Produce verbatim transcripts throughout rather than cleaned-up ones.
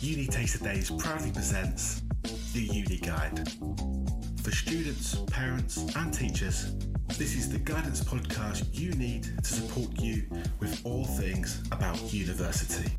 Uni Taste of Days proudly presents the Uni Guide. For students, parents and teachers, this is the guidance podcast you need to support you with all things about university.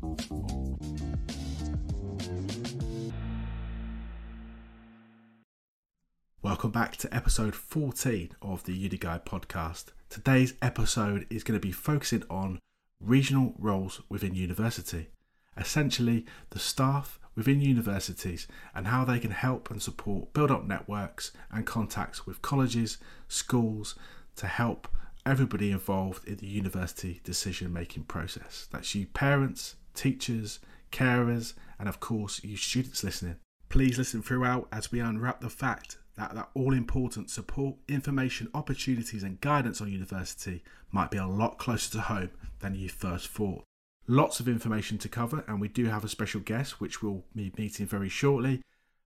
Welcome back to episode fourteen of the Uni Guide podcast. Today's episode is going to be focusing on regional roles within university, essentially the staff within universities and how they can help and support, build up networks and contacts with colleges, schools to help everybody involved in the university decision-making process. That's you parents, teachers, carers, and of course you students listening. Please listen throughout as we unwrap the fact that that all-important support, information, opportunities and guidance on university might be a lot closer to home than you first thought. Lots of information to cover, and we do have a special guest which we'll be meeting very shortly.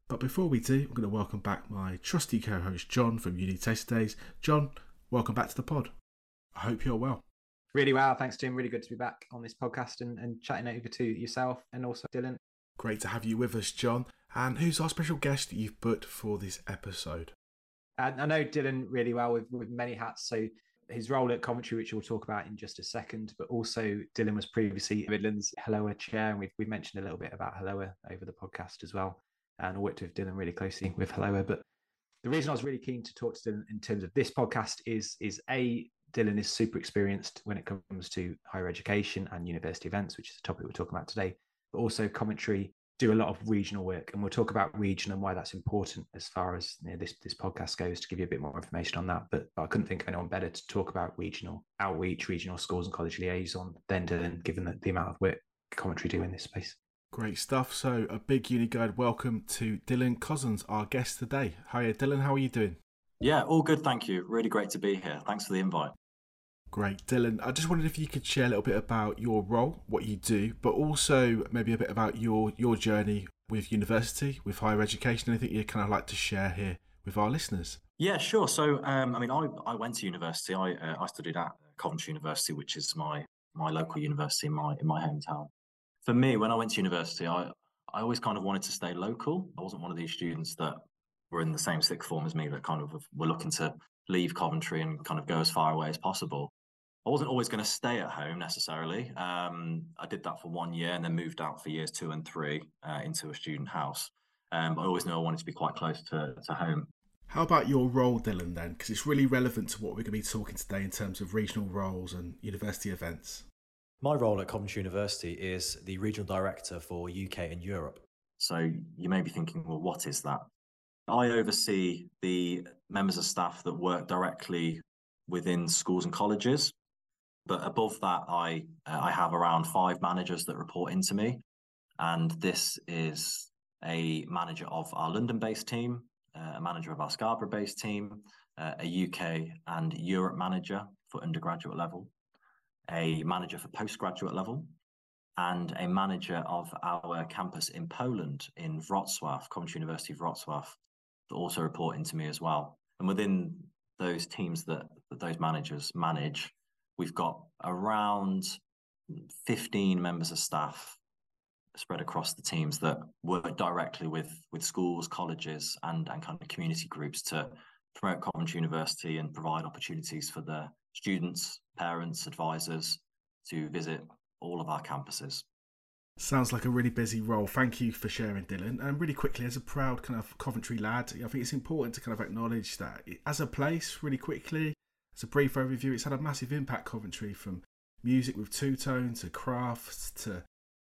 But before we do, I'm going to welcome back my trusty co-host John from Uni Taste Days. John, welcome back to the pod. I hope you're well. Really well, thanks Tim. Really good to be back on this podcast and, and chatting over to yourself and also Dylan. Great to have you with us, John. And who's our special guest that you've put for this episode? And I know Dylan really well with, with many hats, so his role at Coventry, which we'll talk about in just a second, but also Dylan was previously Midlands Helloa chair, and we've, we've mentioned a little bit about Helloa over the podcast as well, and I worked with Dylan really closely with Helloa. But the reason I was really keen to talk to Dylan in terms of this podcast is, is A, Dylan is super experienced when it comes to higher education and university events, which is the topic we're talking about today, but also Coventry do a lot of regional work, and we'll talk about region and why that's important as far as, you know, this this podcast goes, to give you a bit more information on that. But, but I couldn't think of anyone better to talk about regional outreach, regional schools and college liaison than Dylan, given the, the amount of work Coventry do in this space. Great stuff. So a big Uni Guide welcome to Dylan Cozens, our guest today. Hiya Dylan, how are you doing? Yeah, all good, thank you. Really great to be here. Thanks for the invite. Great. Dylan, I just wondered if you could share a little bit about your role, what you do, but also maybe a bit about your, your journey with university, with higher education, anything you'd kind of like to share here with our listeners. Yeah, sure. So, um, I mean, I, I went to university. I uh, I studied at Coventry University, which is my my local university in my in my hometown. For me, when I went to university, I, I always kind of wanted to stay local. I wasn't one of these students that were in the same sixth form as me that kind of were looking to leave Coventry and kind of go as far away as possible. I wasn't always going to stay at home necessarily. Um, I did that for one year and then moved out for years two and three uh, into a student house. Um, but I always knew I wanted to be quite close to, to home. How about your role, Dylan, then? Because it's really relevant to what we're going to be talking today in terms of regional roles and university events. My role at Coventry University is the Regional Director for U K and Europe. So you may be thinking, well, what is that? I oversee the members of staff that work directly within schools and colleges. But above that, I uh, I have around five managers that report into me, and this is a manager of our London-based team, uh, a manager of our Scarborough-based team, uh, a U K and Europe manager for undergraduate level, a manager for postgraduate level, and a manager of our campus in Poland in Wrocław, Coventry University of Wrocław, that also report into me as well. And within those teams that, that those managers manage, we've got around fifteen members of staff spread across the teams that work directly with, with schools, colleges, and, and kind of community groups to promote Coventry University and provide opportunities for the students, parents, advisors to visit all of our campuses. Sounds like a really busy role. Thank you for sharing, Dylan. And really quickly, as a proud kind of Coventry lad, I think it's important to kind of acknowledge that as a place, really quickly, it's a brief overview. It's had a massive impact, Coventry, from music with two-tone to crafts to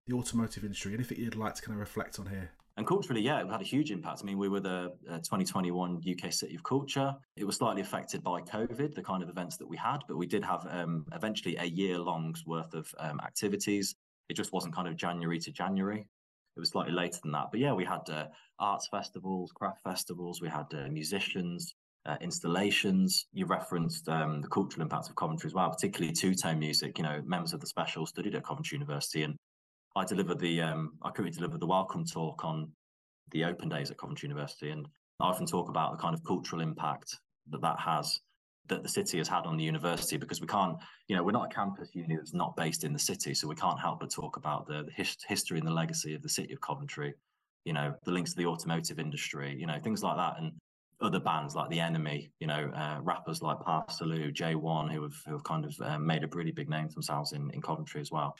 the automotive industry. Anything you'd like to kind of reflect on here? And culturally, yeah, it had a huge impact. I mean, we were the uh, twenty twenty-one U K City of Culture. It was slightly affected by COVID, the kind of events that we had, but we did have um, eventually a year-long's worth of um, activities. It just wasn't kind of January to January. It was slightly later than that. But yeah, we had uh, arts festivals, craft festivals. We had uh, musicians. Uh, installations. You referenced um, the cultural impacts of Coventry as well, particularly two-tone music. You know, members of the special studied at Coventry University, and I delivered the um, I currently deliver the welcome talk on the open days at Coventry University, and I often talk about the kind of cultural impact that that has that the city has had on the university, because we can't, you know, we're not a campus uni that's not based in the city, so we can't help but talk about the, the his, history and the legacy of the city of Coventry, you know, the links to the automotive industry, you know, things like that, and other bands like The Enemy, you know, uh, rappers like Pass the Loo, J one, who have, who have kind of uh, made a really big name for themselves in, in Coventry as well.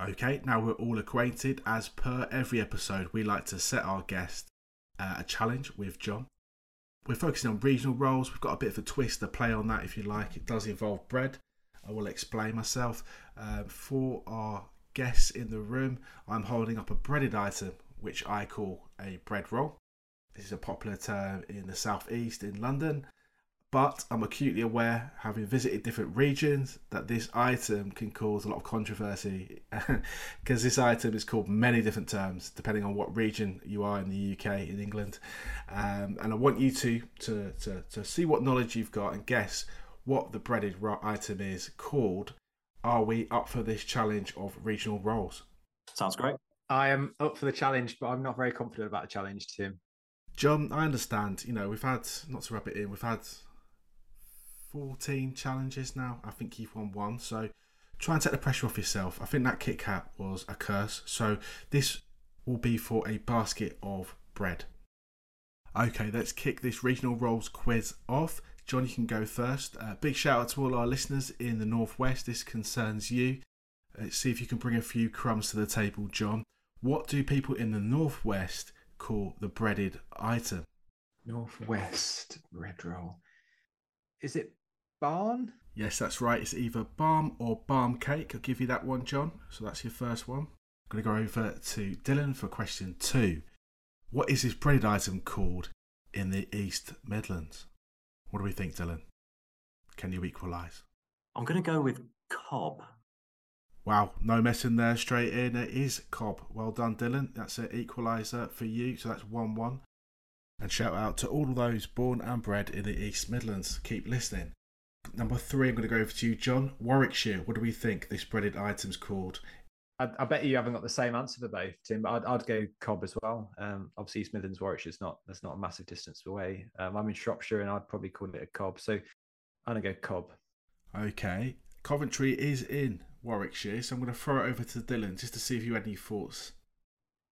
Okay, now we're all acquainted. As per every episode, we like to set our guest uh, a challenge with John. We're focusing on regional roles. We've got a bit of a twist to play on that, if you like. It does involve bread. I will explain myself. Uh, for our guests in the room, I'm holding up a breaded item, which I call a bread roll. This is a popular term in the southeast in London, but I'm acutely aware, having visited different regions, that this item can cause a lot of controversy because this item is called many different terms depending on what region you are in the U K, in England. Um, and I want you to, to, to, to see what knowledge you've got and guess what the breaded item is called. Are we up for this challenge of regional roles? Sounds great. I am up for the challenge, but I'm not very confident about the challenge, Tim. John, I understand. You know, we've had, not to wrap it in, we've had fourteen challenges now. I think you've won one. So try and take the pressure off yourself. I think that Kit Kat was a curse. So this will be for a basket of bread. Okay, let's kick this regional roles quiz off. John, you can go first. Uh, big shout out to all our listeners in the Northwest. This concerns you. Let's see if you can bring a few crumbs to the table, John. What do people in the Northwest call the breaded item? Northwest bread roll. Is it barm? Yes, that's right. It's either barm or barm cake. I'll give you that one, John. So that's your first one. I'm going to go over to Dylan for question two. What is this breaded item called in the East Midlands? What do we think, Dylan? Can you equalise? I'm going to go with cob. Wow, no messing there, straight in. It is cob. Well done, Dylan. That's an equaliser for you, so that's one one. And shout out to all those born and bred in the East Midlands. Keep listening. Number three, I'm going to go over to you, John. Warwickshire, what do we think this breaded item's called? I, I bet you haven't got the same answer for both, Tim, but I'd, I'd go cob as well. Um, obviously, East Midlands, Warwickshire's not, that's not a massive distance away. Um, I'm in Shropshire, and I'd probably call it a cob, so I'm going to go cob. Okay, Coventry is in Warwickshire, so I'm going to throw it over to Dylan just to see if you had any thoughts.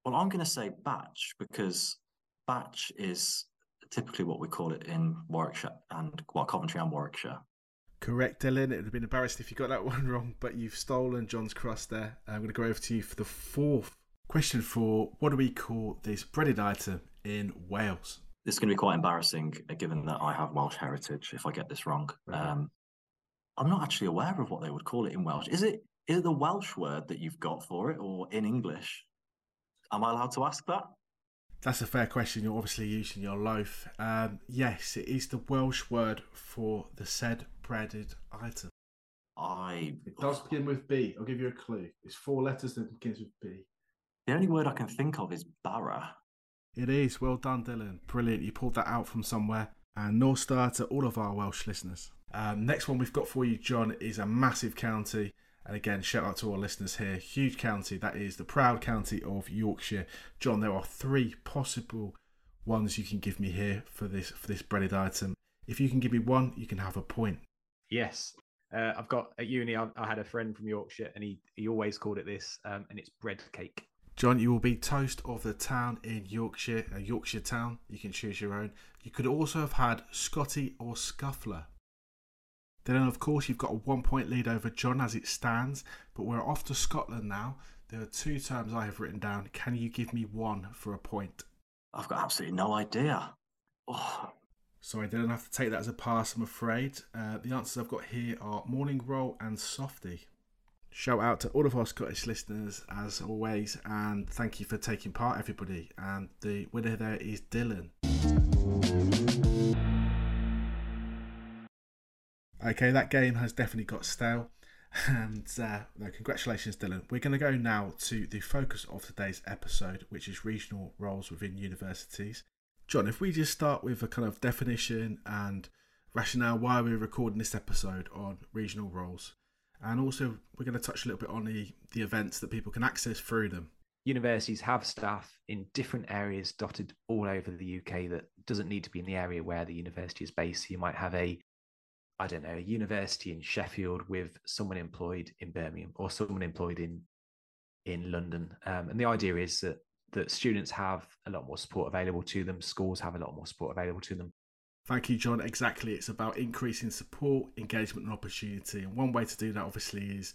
Well, I'm going to say batch, because batch is typically what we call it in Warwickshire and, well, Coventry and Warwickshire. Correct, Dylan. It would have been embarrassing if you got that one wrong, but you've stolen John's cross there. I'm going to go over to you for the fourth question. For what do we call this breaded item in Wales? This is going to be quite embarrassing, given that I have Welsh heritage, if I get this wrong. Right. Um, I'm not actually aware of what they would call it in Welsh. Is it is it the Welsh word that you've got for it, or in English? Am I allowed to ask that? That's a fair question. You're obviously using your loaf. Um, yes, it is the Welsh word for the said breaded item. I. It does begin with B. I'll give you a clue. It's four letters that begins with B. The only word I can think of is barra. It is. Well done, Dylan. Brilliant. You pulled that out from somewhere. And North Star to all of our Welsh listeners. Um, next one we've got for you, John, is a massive county, and again, shout out to our listeners here. Huge county, that is the proud county of Yorkshire. John, there are three possible ones you can give me here for this for this breaded item. If you can give me one, you can have a point. Yes, uh, I've got at uni. I, I had a friend from Yorkshire, and he he always called it this, um, and it's bread cake. John, you will be toast of the town in Yorkshire, a Yorkshire town. You can choose your own. You could also have had Scotty or Scuffler. Then, of course, you've got a one-point lead over John as it stands, but we're off to Scotland now. There are two terms I have written down. Can you give me one for a point? I've got absolutely no idea. Oh. Sorry, Dylan, I have to take that as a pass, I'm afraid. Uh, the answers I've got here are morning roll and softy. Shout out to all of our Scottish listeners, as always, and thank you for taking part, everybody. And the winner there is Dylan. Okay, that game has definitely got stale, and uh, no, congratulations, Dylan. We're going to go now to the focus of today's episode, which is regional roles within universities. John, if we just start with a kind of definition and rationale why we're recording this episode on regional roles, and also we're going to touch a little bit on the, the events that people can access through them. universities have staff in different areas dotted all over the U K that doesn't need to be in the area where the university is based. So you might have a, I don't know, a university in Sheffield with someone employed in Birmingham or someone employed in in London. Um, and the idea is that that students have a lot more support available to them. Schools have a lot more support available to them. Thank you, John. Exactly. It's about increasing support, engagement and opportunity. And one way to do that, obviously, is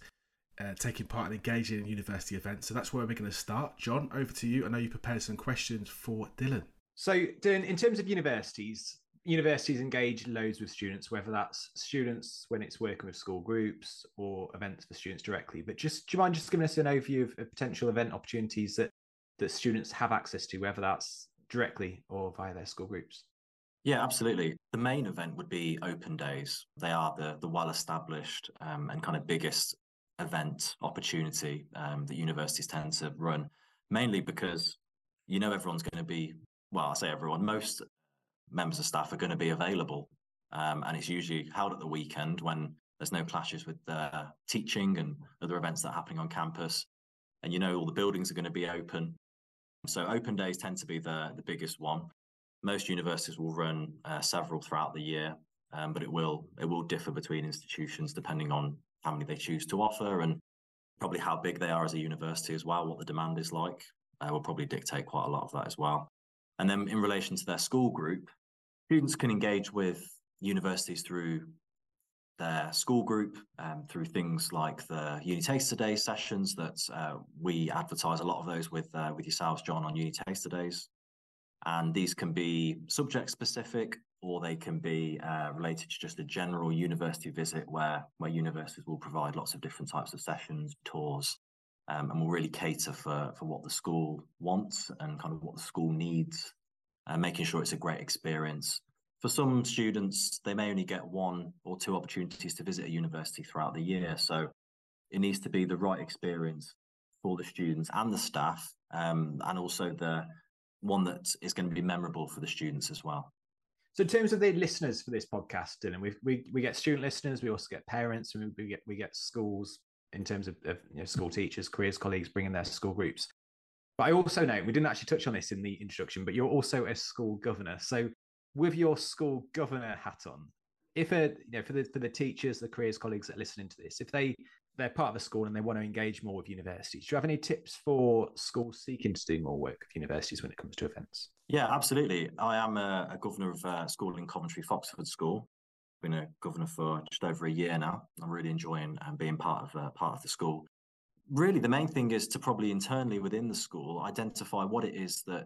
uh, taking part and engaging in university events. So that's where we're going to start. John, over to you. I know you prepared some questions for Dylan. So, Dylan, in terms of universities, universities engage loads with students, whether that's students when it's working with school groups or events for students directly. But just do you mind just giving us an overview of, of potential event opportunities that that students have access to, whether that's directly or via their school groups? Yeah, absolutely. The main event would be open days. They are the, the well-established um, and kind of biggest event opportunity um, that universities tend to run, mainly because, you know, everyone's going to be, well, I say everyone, most members of staff are going to be available. Um, and it's usually held at the weekend when there's no clashes with uh, teaching and other events that are happening on campus. And, you know, all the buildings are going to be open. So open days tend to be the, the biggest one. Most universities will run uh, several throughout the year, um, but it will it will differ between institutions depending on how many they choose to offer and probably how big they are as a university as well. What the demand is like uh, will probably dictate quite a lot of that as well. And then in relation to their school group, students can engage with universities through their school group, um, through things like the Uni Taster Day sessions that uh, we advertise a lot of those with uh, with yourselves, John, on Uni Taster Days. And these can be subject specific, or they can be uh, related to just a general university visit where, where universities will provide lots of different types of sessions, tours, um, and will really cater for, for what the school wants and kind of what the school needs, and making sure it's a great experience. For some students, they may only get one or two opportunities to visit a university throughout the year. So it needs to be the right experience for the students and the staff, um, and also the one that is going to be memorable for the students as well. So in terms of the listeners for this podcast, Dylan, we we we get student listeners, we also get parents, and we get we get schools in terms of, of you know, school teachers, careers colleagues bringing their school groups. But I also know, we didn't actually touch on this in the introduction, but you're also a school governor. So with your school governor hat on, if a, you know, for the for the teachers, the careers colleagues that are listening to this, if they they're part of a school and they want to engage more with universities, do you have any tips for schools seeking to do more work with universities when it comes to events? Yeah, absolutely. I am a, a governor of a school in Coventry, Foxford School. I've been a governor for just over a year now. I'm really enjoying um, being part of uh, part of the school. Really, the main thing is to probably internally within the school identify what it is that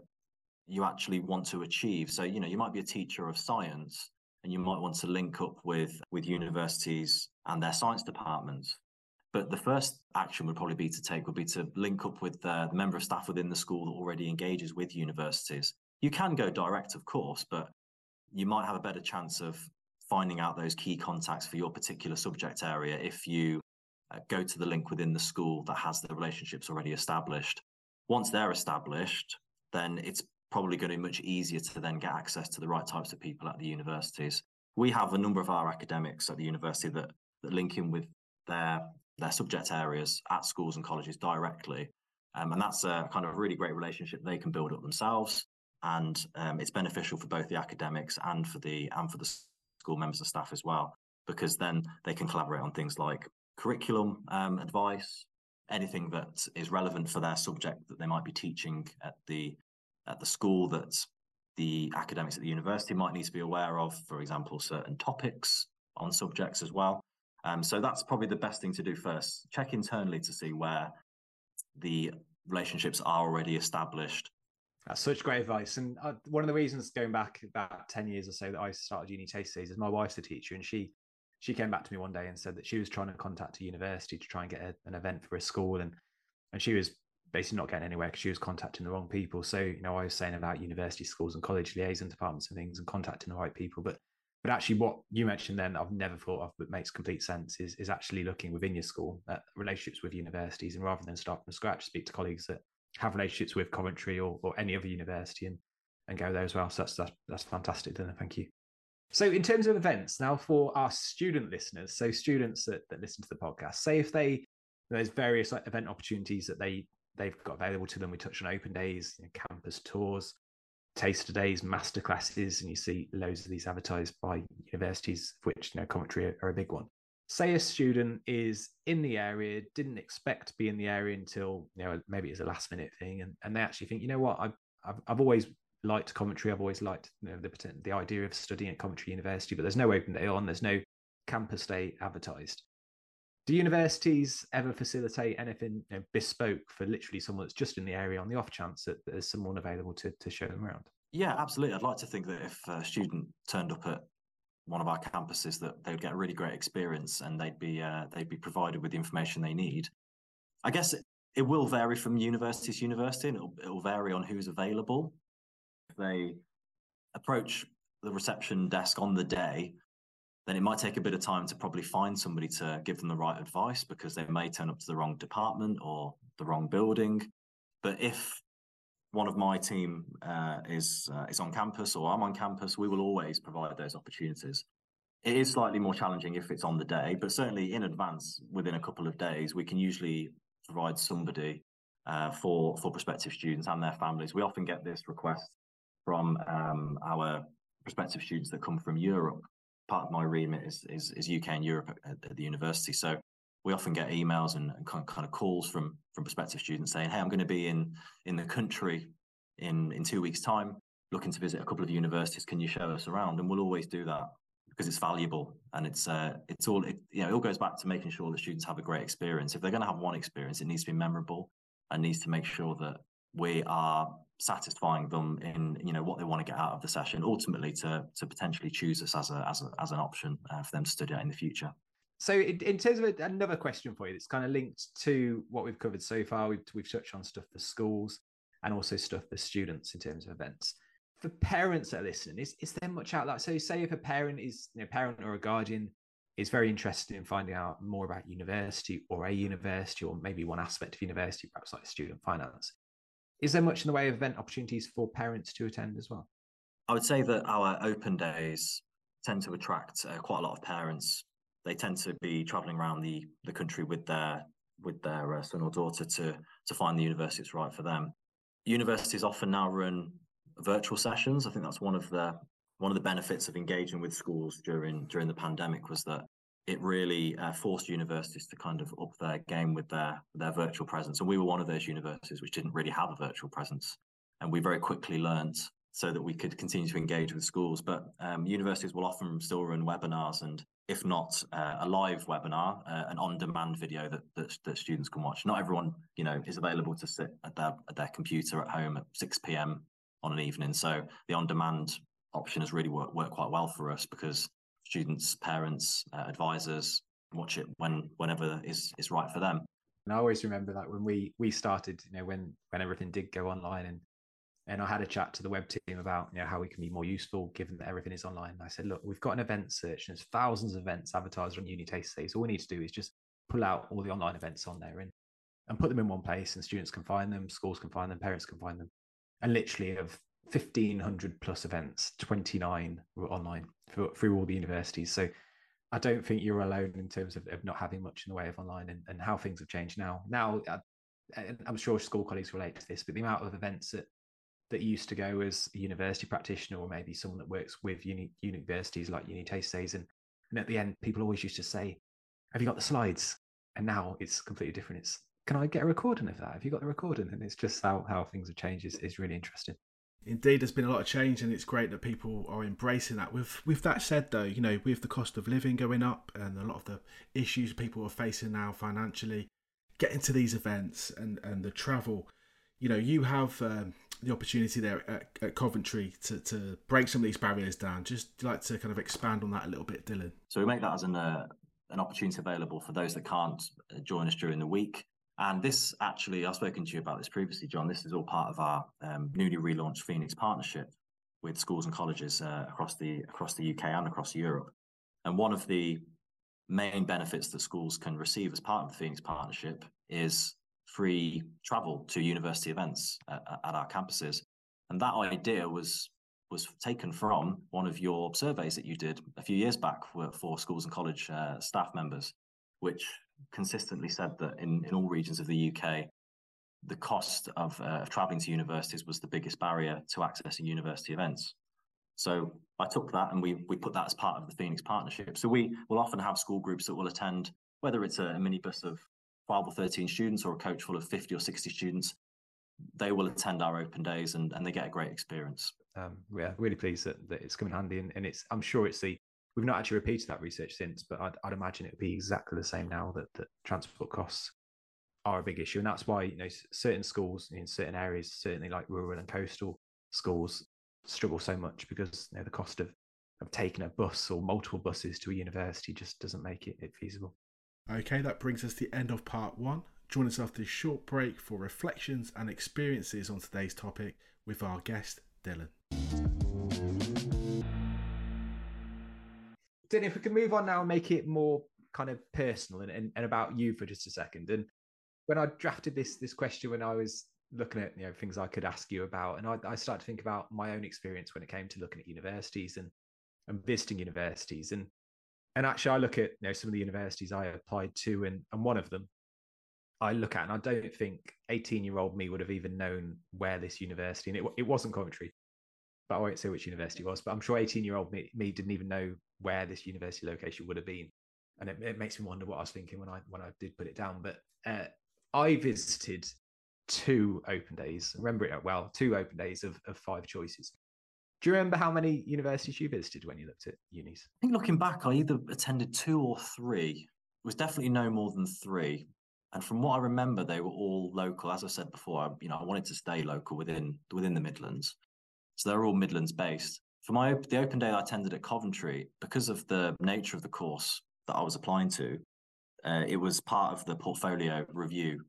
you actually want to achieve. So, you know, you might be a teacher of science and you might want to link up with, with universities and their science departments. But the first action would probably be to take would be to link up with uh, the member of staff within the school that already engages with universities. You can go direct, of course, but you might have a better chance of finding out those key contacts for your particular subject area if you uh, go to the link within the school that has the relationships already established. Once they're established, then it's probably going to be much easier to then get access to the right types of people at the universities. We have a number of our academics at the university that, that link in with their, their subject areas at schools and colleges directly. Um, and that's a kind of really great relationship they can build up themselves. And um, it's beneficial for both the academics and for the, and for the school members of staff as well, because then they can collaborate on things like curriculum um, advice, anything that is relevant for their subject that they might be teaching at the at the school that the academics at the university might need to be aware of, for example, certain topics on subjects as well. Um, so that's probably the best thing to do first. Check internally to see where the relationships are already established. That's such great advice. And uh, one of the reasons going back about ten years or so that I started Uni Taste Days is my wife's a teacher, and she she came back to me one day and said that she was trying to contact a university to try and get a, an event for a school. And, and she was basically not getting anywhere because she was contacting the wrong people. So, you know, I was saying about university, schools and college liaison departments and things and contacting the right people. But but actually what you mentioned then, I've never thought of, but makes complete sense, is, is actually looking within your school at relationships with universities, and rather than start from scratch, speak to colleagues that have relationships with Coventry or, or any other university and, and go there as well. So that's, that's, that's fantastic, Dylan. Thank you. So in terms of events now for our student listeners, so students that, that listen to the podcast, say if they, there's various event opportunities that they they've got available to them. We touch on open days, you know, campus tours, taster days, master classes, and you see loads of these advertised by universities, of which, you know, Coventry are a big one. Say a student is in the area, didn't expect to be in the area until, you know, maybe it's a last minute thing, and, and they actually think, you know what, I've, I've, I've always liked Coventry, I've always liked, you know, the, the idea of studying at Coventry University, but there's no open day on, there's no campus day advertised. Do universities ever facilitate anything, you know, bespoke for literally someone that's just in the area on the off chance that there's someone available to, to show them around? Yeah, absolutely. I'd like to think that if a student turned up at one of our campuses, that they'd get a really great experience and they'd be uh, they'd be provided with the information they need. I guess it, it will vary from university to university, and it'll, it'll vary on who's available. If they approach the reception desk on the day, then it might take a bit of time to probably find somebody to give them the right advice, because they may turn up to the wrong department or the wrong building. But if one of my team uh, is uh, is on campus, or I'm on campus, we will always provide those opportunities. It is slightly more challenging if it's on the day, but certainly in advance, within a couple of days, we can usually provide somebody uh, for, for prospective students and their families. We often get this request from um, our prospective students that come from Europe. Part of my remit is, is, is U K and Europe at, at the university. So we often get emails and, and kind of calls from, from prospective students saying, hey, I'm going to be in, in the country in, in two weeks' time, looking to visit a couple of universities. Can you show us around? And we'll always do that because it's valuable. And it's uh, it's all, it, you know, it all goes back to making sure that students have a great experience. If they're going to have one experience, it needs to be memorable and needs to make sure that we are satisfying them in, you know, what they want to get out of the session, ultimately to to potentially choose us as a as a, as an option uh, for them to study in the future. So in, in terms of another question for you that's kind of linked to what we've covered so far, we've, we've touched on stuff for schools and also stuff for students in terms of events. For parents that are listening, is, is there much out there? So say if a parent is, you know, parent or a guardian is very interested in finding out more about university or a university, or maybe one aspect of university, perhaps like student finance. Is there much in the way of event opportunities for parents to attend as well? I would say that our open days tend to attract uh, quite a lot of parents. They tend to be travelling around the, the country with their with their uh, son or daughter to, to find the university that's right for them. Universities often now run virtual sessions. I think that's one of the one of the benefits of engaging with schools during during the pandemic, was that it really uh, forced universities to kind of up their game with their, their virtual presence. And we were one of those universities which didn't really have a virtual presence. And we very quickly learned so that we could continue to engage with schools. But um, universities will often still run webinars, and if not uh, a live webinar, uh, an on-demand video that, that that students can watch. Not everyone, you know, is available to sit at their, at their computer at home at six p.m. on an evening. So the on-demand option has really worked, worked quite well for us, because students, parents, uh, advisors watch it when whenever is is right for them. And I always remember that when we we started, you know, when when everything did go online, and and I had a chat to the web team about, you know, how we can be more useful given that everything is online. And I said, look, we've got an event search, and there's thousands of events advertised on UniTasteSaves. All we need to do is just pull out all the online events on there and and put them in one place, and students can find them, schools can find them, parents can find them. And literally of fifteen hundred plus events, twenty-nine were online for, through all the universities. So I don't think you're alone in terms of, of not having much in the way of online, and, and how things have changed now. Now, I, I'm sure school colleagues relate to this, but the amount of events that, that used to go as a university practitioner, or maybe someone that works with uni, universities like UniTasteSaves, and, and at the end, people always used to say, have you got the slides? And now it's completely different. It's, can I get a recording of that? Have you got the recording? And it's just how, how things have changed is, is really interesting. Indeed, there's been a lot of change, and it's great that people are embracing that. With with that said, though, you know, with the cost of living going up and a lot of the issues people are facing now financially, getting to these events and, and the travel, you know, you have um, the opportunity there at, at Coventry to, to break some of these barriers down. Just like to kind of expand on that a little bit, Dylan. So we make that as an uh, an opportunity available for those that can't join us during the week. And this actually, I've spoken to you about this previously, John. This is all part of our um, newly relaunched Phoenix partnership with schools and colleges uh, across the across the U K and across Europe. And one of the main benefits that schools can receive as part of the Phoenix partnership is free travel to university events at, at our campuses. And that idea was was taken from one of your surveys that you did a few years back for, for schools and college uh, staff members, which consistently said that in, in all regions of the U K, the cost of, uh, of traveling to universities was the biggest barrier to accessing university events. So I took that and we we put that as part of the Phoenix partnership. So we will often have school groups that will attend, whether it's a minibus of twelve or thirteen students or a coach full of fifty or sixty students. They will attend our open days and, and they get a great experience. Um, yeah, really pleased that, that it's coming handy. And, and it's I'm sure it's the, we've not actually repeated that research since, but I'd, I'd imagine it would be exactly the same now that, that transport costs are a big issue. And that's why, you know, certain schools in certain areas, certainly like rural and coastal schools, struggle so much because, you know, the cost of, of taking a bus or multiple buses to a university just doesn't make it, it feasible. Okay, that brings us to the end of part one. Join us after this short break for reflections and experiences on today's topic with our guest, Dylan. Dylan, if we can move on now and make it more kind of personal and, and, and about you for just a second. And when I drafted this this question, when I was looking at, you know, things I could ask you about, and I, I started to think about my own experience when it came to looking at universities and, and visiting universities. And and actually, I look at, you know, some of the universities I applied to, and, and one of them I look at, and I don't think eighteen-year-old me would have even known where this university, and it, it wasn't Coventry, but I won't say which university it was, but I'm sure eighteen-year-old me, me didn't even know where this university location would have been. And it, it makes me wonder what I was thinking when I when I did put it down. But uh, I visited two open days, I remember it well, two open days of, of five choices. Do you remember how many universities you visited when you looked at unis? I think looking back, I either attended two or three. It was definitely no more than three. And from what I remember, they were all local. As I said before, I, you know, I wanted to stay local within within the Midlands, so they're all Midlands based. For my the open day I attended at Coventry, because of the nature of the course that I was applying to, uh, it was part of the portfolio review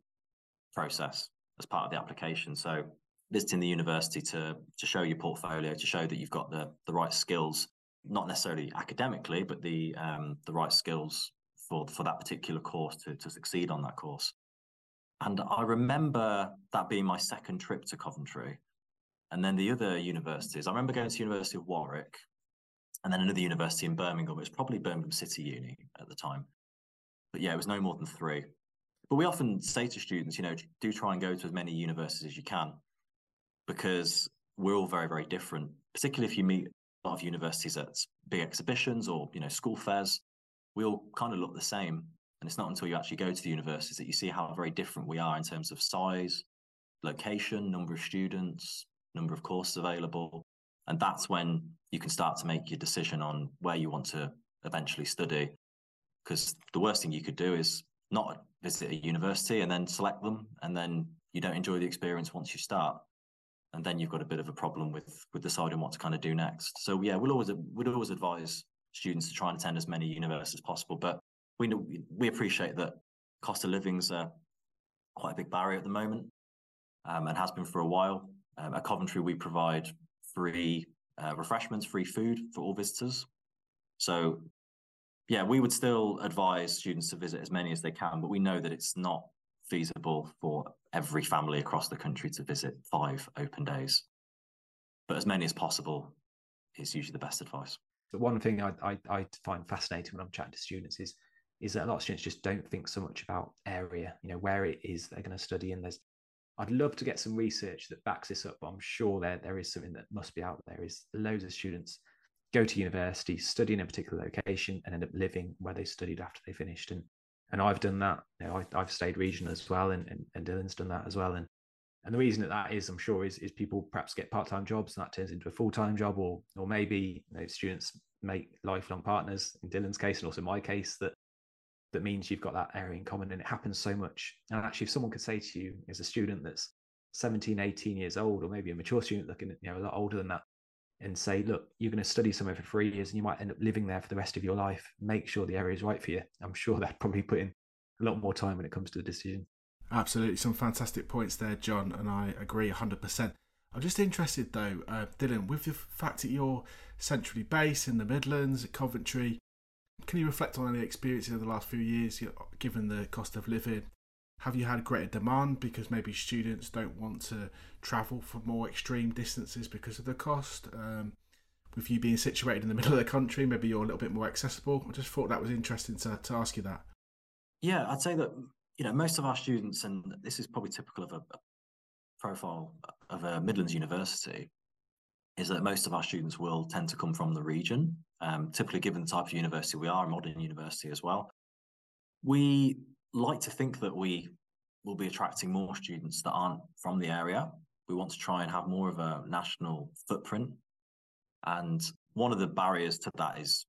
process as part of the application. So visiting the university to to show your portfolio, to show that you've got the the right skills, not necessarily academically, but the um, the right skills for for that particular course to, to succeed on that course. And I remember that being my second trip to Coventry. And then the other universities, I remember going to University of Warwick and then another university in Birmingham. It was probably Birmingham City Uni at the time. But yeah, it was no more than three. But we often say to students, you know, do try and go to as many universities as you can, because we're all very, very different, particularly if you meet a lot of universities at big exhibitions or, you know, school fairs. We all kind of look the same, and it's not until you actually go to the universities that you see how very different we are in terms of size, location, number of students, number of courses available, and that's when you can start to make your decision on where you want to eventually study, because the worst thing you could do is not visit a university and then select them, and then you don't enjoy the experience once you start, and then you've got a bit of a problem with with deciding what to kind of do next. So yeah, we'll always we'd always advise students to try and attend as many universities as possible, but we know, we appreciate that cost of living's a quite a big barrier at the moment, um, and has been for a while. Um, at Coventry, we provide free uh, refreshments, free food for all visitors. So, yeah, we would still advise students to visit as many as they can, but we know that it's not feasible for every family across the country to visit five open days. But as many as possible is usually the best advice. But one thing I, I, I find fascinating when I'm chatting to students is is that a lot of students just don't think so much about area, you know, where it is they're going to study. And there's, I'd love to get some research that backs this up, but I'm sure there, there is something that must be out there, is loads of students go to university, study in a particular location, and end up living where they studied after they finished. And and I've done that. You know, I, I've stayed regional as well, and, and, and Dylan's done that as well. And And the reason that that is, I'm sure, is, is people perhaps get part-time jobs and that turns into a full-time job, or or maybe, you know, students make lifelong partners, in Dylan's case and also my case, that that means you've got that area in common, and it happens so much. And actually, if someone could say to you as a student that's seventeen, eighteen years old, or maybe a mature student looking, you know, a lot older than that, and say, look, you're going to study somewhere for three years and you might end up living there for the rest of your life, make sure the area is right for you. I'm sure they'd probably put in a lot more time when it comes to the decision. Absolutely. Some fantastic points there, John, and I agree one hundred percent. I'm just interested, though, uh, Dylan, with the fact that you're centrally based in the Midlands, at Coventry, can you reflect on any experiences of the last few years, you know, given the cost of living? Have you had greater demand because maybe students don't want to travel for more extreme distances because of the cost? Um, with you being situated in the middle of the country, maybe you're a little bit more accessible. I just thought that was interesting to, to ask you that. Yeah, I'd say that you know, most of our students, and this is probably typical of a, a profile of a Midlands university, is that most of our students will tend to come from the region, um, typically given the type of university we are, a modern university as well. We like to think that we will be attracting more students that aren't from the area. We want to try and have more of a national footprint. And one of the barriers to that is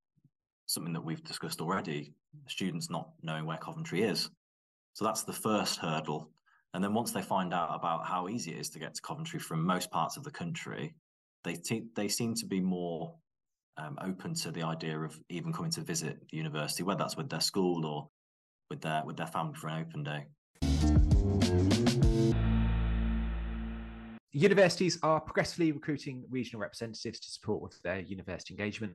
something that we've discussed already, students not knowing where Coventry is. So that's the first hurdle. And then once they find out about how easy it is to get to Coventry from most parts of the country, they te- they seem to be more um, open to the idea of even coming to visit the university, whether that's with their school or with their with their family for an open day. Universities are progressively recruiting regional representatives to support with their university engagement.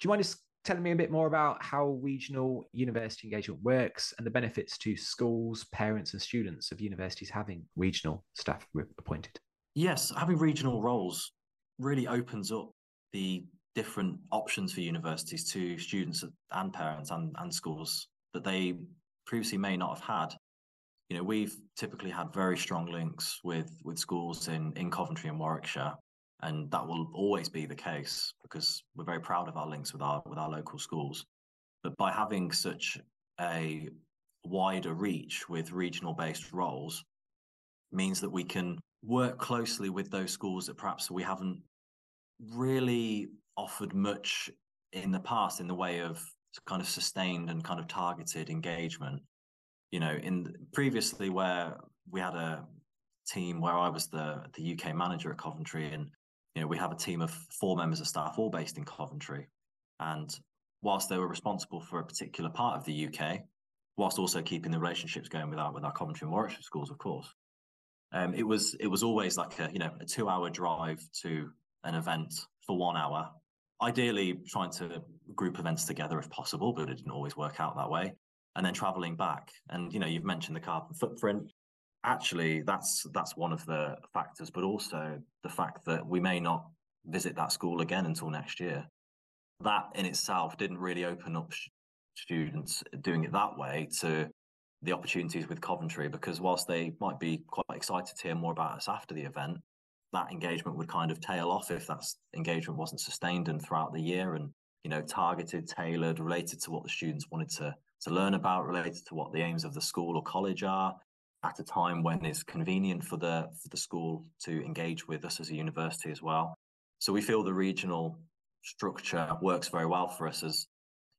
Do you mind just telling me a bit more about how regional university engagement works and the benefits to schools, parents and students of universities having regional staff appointed? Yes, having regional roles really opens up the different options for universities to students and parents and, and schools that they previously may not have had. You know, we've typically had very strong links with, with schools in, in Coventry and Warwickshire, and that will always be the case because we're very proud of our links with our with our local schools. But by having such a wider reach with regional-based roles means that we can work closely with those schools that perhaps we haven't really offered much in the past in the way of kind of sustained and kind of targeted engagement. You know, in previously where we had a team where I was the, the U K manager at Coventry, and, you know, we have a team of four members of staff all based in Coventry. And whilst they were responsible for a particular part of the U K, whilst also keeping the relationships going with our, with our Coventry and Warwickshire schools, of course, Um, it was it was always like a you know a two hour drive to an event for one hour. Ideally, trying to group events together if possible, but it didn't always work out that way. And then traveling back, and you know you've mentioned the carbon footprint. Actually, that's that's one of the factors, but also the fact that we may not visit that school again until next year. That in itself didn't really open up sh- students doing it that way to the opportunities with Coventry, because whilst they might be quite excited to hear more about us after the event, that engagement would kind of tail off if that engagement wasn't sustained and throughout the year and, you know, targeted, tailored, related to what the students wanted to, to learn about, related to what the aims of the school or college are at a time when it's convenient for the, for the school to engage with us as a university as well. So we feel the regional structure works very well for us as,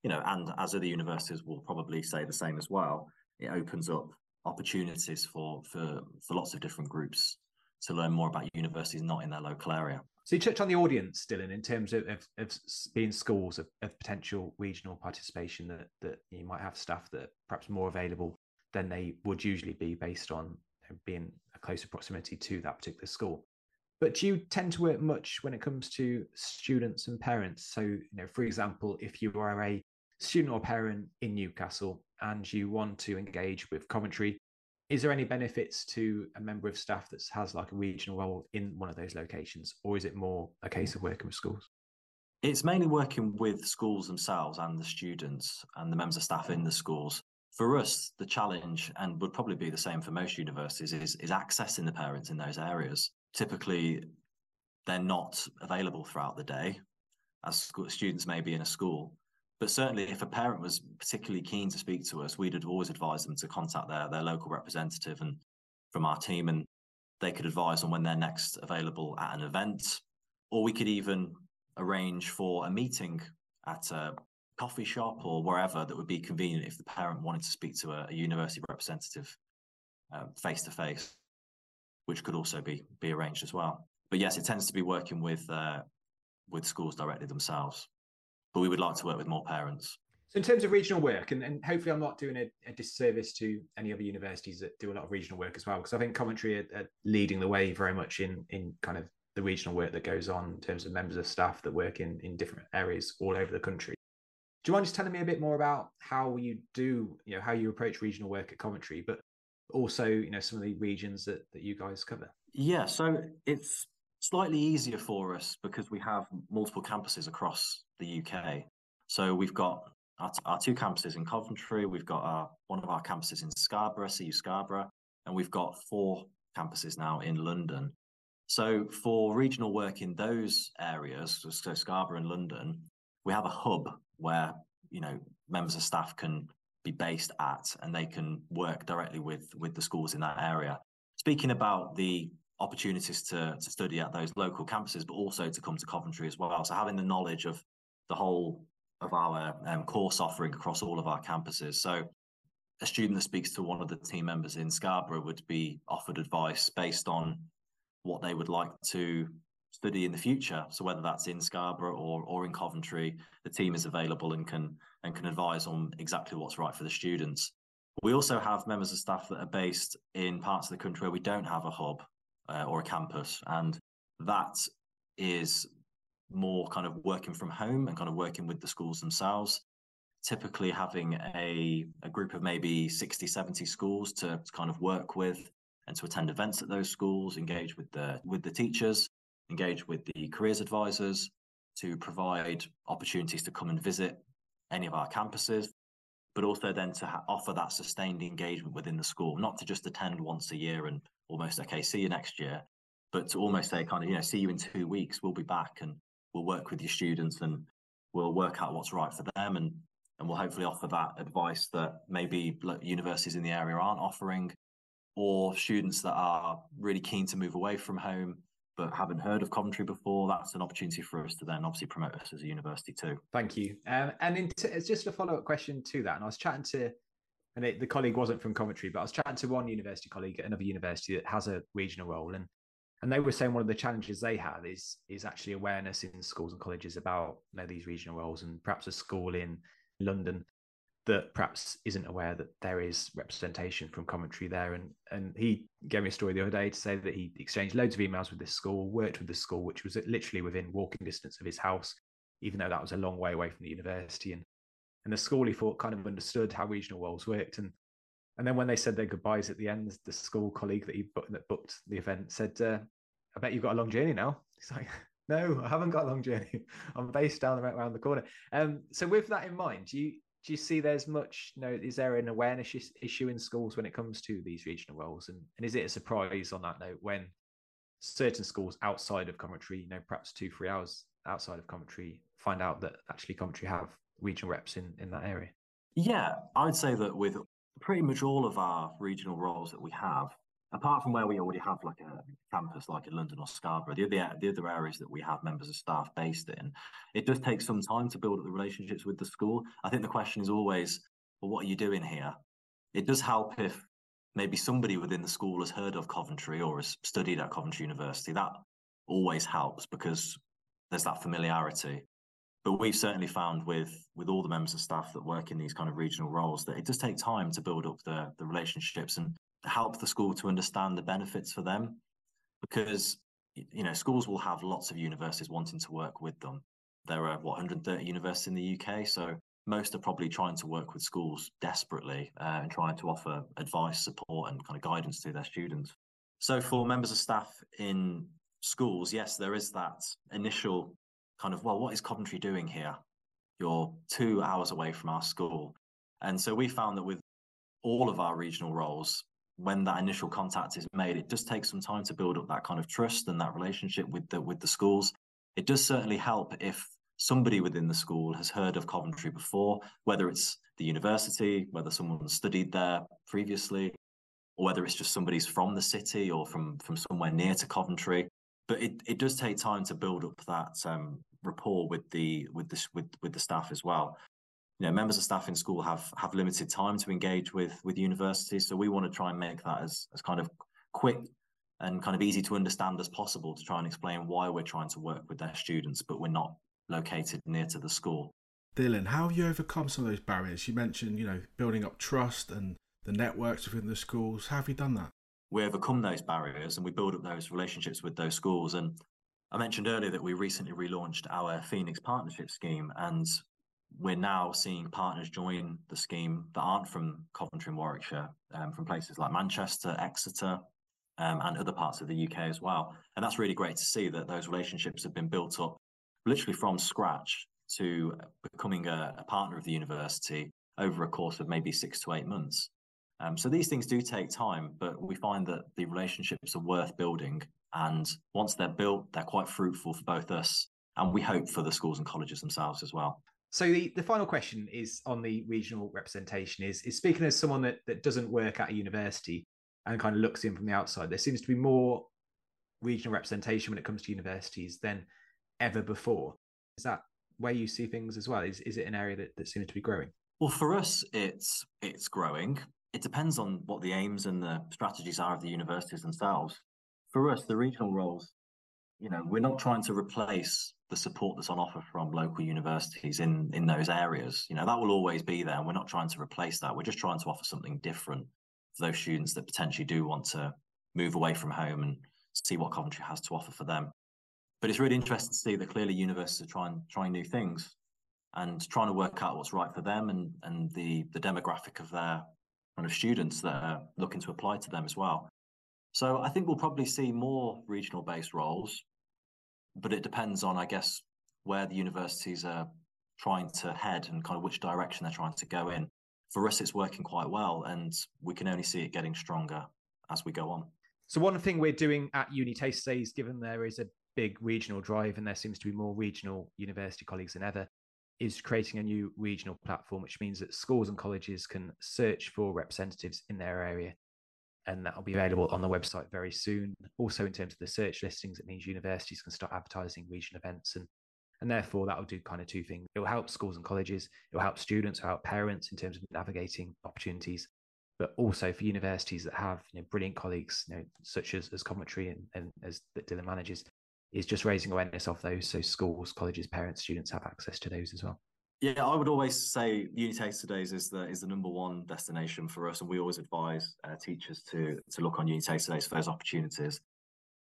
you know, and as other universities will probably say the same as well. It opens up opportunities for, for, for lots of different groups to learn more about universities not in their local area. So you touched on the audience, Dylan, in terms of, of, of being schools, of, of potential regional participation, that, that you might have staff that are perhaps more available than they would usually be based on being a closer proximity to that particular school. But do you tend to work much when it comes to students and parents? So, you know, for example, if you are a student or parent in Newcastle and you want to engage with Coventry, is there any benefits to a member of staff that has like a regional role in one of those locations, or is it more a case of working with schools? It's mainly working with schools themselves and the students and the members of staff in the schools. For us, the challenge, and would probably be the same for most universities, is, is accessing the parents in those areas. Typically, they're not available throughout the day, as school, students may be in a school. But certainly if a parent was particularly keen to speak to us, we'd have always advised them to contact their, their local representative and from our team, and they could advise on when they're next available at an event. Or we could even arrange for a meeting at a coffee shop or wherever that would be convenient if the parent wanted to speak to a, a university representative uh, face-to-face, which could also be, be arranged as well. But yes, it tends to be working with, uh, with schools directly themselves. But we would like to work with more parents. So in terms of regional work, and, and hopefully I'm not doing a, a disservice to any other universities that do a lot of regional work as well, because I think Coventry are, are leading the way very much in, in kind of the regional work that goes on in terms of members of staff that work in, in different areas all over the country. Do you mind just telling me a bit more about how you do, you know, how you approach regional work at Coventry, but also, you know, some of the regions that, that you guys cover? Yeah, so it's slightly easier for us because we have multiple campuses across the U K. So we've got our, our two campuses in Coventry. We've got our, one of our campuses in Scarborough, C U Scarborough, and we've got four campuses now in London. So for regional work in those areas, so Scarborough and London, we have a hub where, you know, members of staff can be based at, and they can work directly with, with the schools in that area. Speaking about the opportunities to, to study at those local campuses, but also to come to Coventry as well. So having the knowledge of the whole of our um, course offering across all of our campuses. So a student that speaks to one of the team members in Scarborough would be offered advice based on what they would like to study in the future. So whether that's in Scarborough or or in Coventry, the team is available and can and can advise on exactly what's right for the students. We also have members of staff that are based in parts of the country where we don't have a hub uh, or a campus, and that is more kind of working from home and kind of working with the schools themselves, typically having a, a group of maybe sixty, seventy schools to, to kind of work with and to attend events at those schools, engage with the with the teachers, engage with the careers advisors, to provide opportunities to come and visit any of our campuses, but also then to ha- offer that sustained engagement within the school, not to just attend once a year and almost, okay, see you next year, but to almost say kind of, you know, see you in two weeks, we'll be back and we'll work with your students and we'll work out what's right for them, and, and we'll hopefully offer that advice that maybe universities in the area aren't offering, or students that are really keen to move away from home but haven't heard of Coventry before. That's an opportunity for us to then obviously promote us as a university too. Thank you. Um, and in t- it's just a follow-up question to that. And I was chatting to, and it, the colleague wasn't from Coventry, but I was chatting to one university colleague at another university that has a regional role. And and they were saying one of the challenges they have is, is actually awareness in schools and colleges about, you know, these regional roles, and perhaps a school in London that perhaps isn't aware that there is representation from Coventry there. And and he gave me a story the other day to say that he exchanged loads of emails with this school, worked with the school, which was literally within walking distance of his house, even though that was a long way away from the university. And and the school, he thought, kind of understood how regional roles worked. And and then when they said their goodbyes at the end, the school colleague that he bu- that booked the event said, uh, I bet you've got a long journey now. He's like, no, I haven't got a long journey. I'm based down right around the corner. Um, so with that in mind, do you, do you see there's much, you know, is there an awareness issue in schools when it comes to these regional roles? And, and is it a surprise on that note when certain schools outside of Coventry, you know, perhaps two, three hours outside of Coventry, find out that actually Coventry have regional reps in, in that area? Yeah, I would say that with pretty much all of our regional roles that we have, apart from where we already have like a campus like in London or Scarborough, the other, the other areas that we have members of staff based in, it does take some time to build up the relationships with the school. I think the question is always, well, what are you doing here? It does help if maybe somebody within the school has heard of Coventry or has studied at Coventry University. That always helps because there's that familiarity. But we've certainly found with, with all the members of staff that work in these kind of regional roles that it does take time to build up the, the relationships and help the school to understand the benefits for them, because, you know, schools will have lots of universities wanting to work with them. There are what, one hundred thirty universities in the U K, so most are probably trying to work with schools desperately uh, and trying to offer advice, support and kind of guidance to their students. So for members of staff in schools, yes, there is that initial kind of, well, what is Coventry doing here? You're two hours away from our school. And so we found that with all of our regional roles, when that initial contact is made, it does take some time to build up that kind of trust and that relationship with the with the schools. It does certainly help if somebody within the school has heard of Coventry before, whether it's the university, whether someone studied there previously, or whether it's just somebody's from the city or from, from somewhere near to Coventry. But it, it does take time to build up that um, rapport with the with the with, with the staff as well. You know, members of staff in school have have limited time to engage with with universities, so we want to try and make that as, as kind of quick and kind of easy to understand as possible to try and explain why we're trying to work with their students, but we're not located near to the school. Dylan, how have you overcome some of those barriers? You mentioned, you know, building up trust and the networks within the schools. How have you done that? We overcome those barriers and we build up those relationships with those schools. And I mentioned earlier that we recently relaunched our Phoenix partnership scheme, and we're now seeing partners join the scheme that aren't from Coventry and Warwickshire, um, from places like Manchester, Exeter, um, and other parts of the U K as well. And that's really great to see that those relationships have been built up literally from scratch to becoming a, a partner of the university over a course of maybe six to eight months. Um, so these things do take time, but we find that the relationships are worth building. And once they're built, they're quite fruitful for both us, and we hope for the schools and colleges themselves as well. So the, the final question is on the regional representation is, is speaking as someone that, that doesn't work at a university and kind of looks in from the outside, there seems to be more regional representation when it comes to universities than ever before. Is that where you see things as well? Is is it an area that, that seems to be growing? Well, for us, it's it's growing. It depends on what the aims and the strategies are of the universities themselves. For us, the regional roles, you know, we're not trying to replace the support that's on offer from local universities in, in those areas. You know, that will always be there, and we're not trying to replace that. We're just trying to offer something different for those students that potentially do want to move away from home and see what Coventry has to offer for them. But it's really interesting to see that clearly universities are trying trying new things and trying to work out what's right for them and, and the, the demographic of their kind of students that are looking to apply to them as well. So I think we'll probably see more regional-based roles, but it depends on, I guess, where the universities are trying to head and kind of which direction they're trying to go in. For us, it's working quite well, and we can only see it getting stronger as we go on. So one thing we're doing at Uni Taste Days, given there is a big regional drive and there seems to be more regional university colleagues than ever, is creating a new regional platform, which means that schools and colleges can search for representatives in their area, and that will be available on the website very soon. Also, in terms of the search listings, it means universities can start advertising regional events, and and therefore that will do kind of two things. It will help schools and colleges, it will help students, it will help parents in terms of navigating opportunities, but also for universities that have, you know, brilliant colleagues, you know, such as, as Coventry and, and as that Dylan manages, is just raising awareness of those, so schools, colleges, parents, students have access to those as well. Yeah, I would always say UniTaster Days is the is the number one destination for us, and we always advise uh, teachers to to look on UniTaster Days for those opportunities.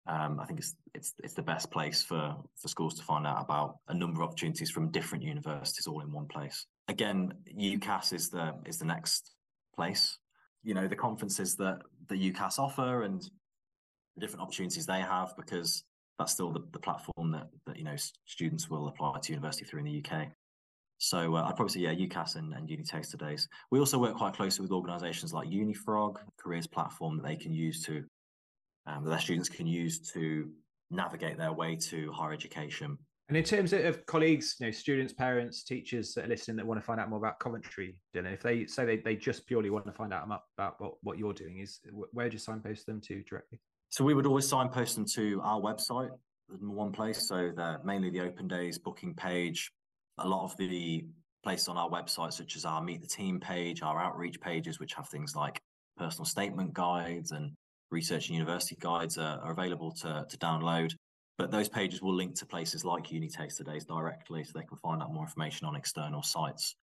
Um, I think it's it's it's the best place for for schools to find out about a number of opportunities from different universities all in one place. Again, UCAS is the is the next place. You know, the conferences that the UCAS offer and the different opportunities they have, because that's still the, the platform that, that, you know, students will apply to university through in the U K. So uh, I'd probably say, yeah, UCAS and, and Uni Taster Days. We also work quite closely with organisations like UniFrog, a careers platform that they can use to, um, that their students can use to navigate their way to higher education. And in terms of colleagues, you know, students, parents, teachers that are listening that want to find out more about Coventry, Dylan, if they say they, they just purely want to find out about what, what you're doing, is where do you signpost them to directly? So we would always signpost them to our website in one place. So they're mainly the open days booking page. A lot of the places on our website, such as our Meet the Team page, our outreach pages, which have things like personal statement guides and research and university guides are, are available to, to download. But those pages will link to places like Uni Taster Days directly, so they can find out more information on external sites.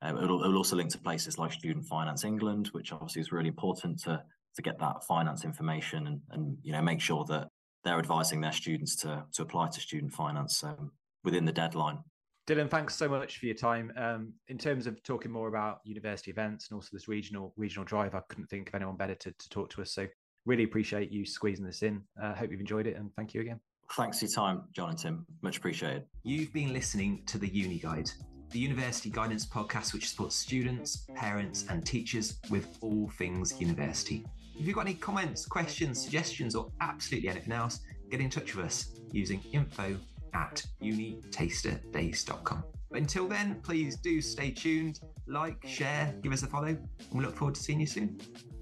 Um, it'll, it'll also link to places like Student Finance England, which obviously is really important to to get that finance information and, and, you know, make sure that they're advising their students to, to apply to student finance um, within the deadline. Dylan, thanks so much for your time. Um, in terms of talking more about university events and also this regional regional drive, I couldn't think of anyone better to, to talk to us. So really appreciate you squeezing this in. I uh, hope you've enjoyed it, and thank you again. Thanks for your time, John and Tim. Much appreciated. You've been listening to The Uni Guide, the university guidance podcast which supports students, parents and teachers with all things university. If you've got any comments, questions, suggestions, or absolutely anything else, get in touch with us using info at unitasterdays dot com. But until then, please do stay tuned, like, share, give us a follow, and we look forward to seeing you soon.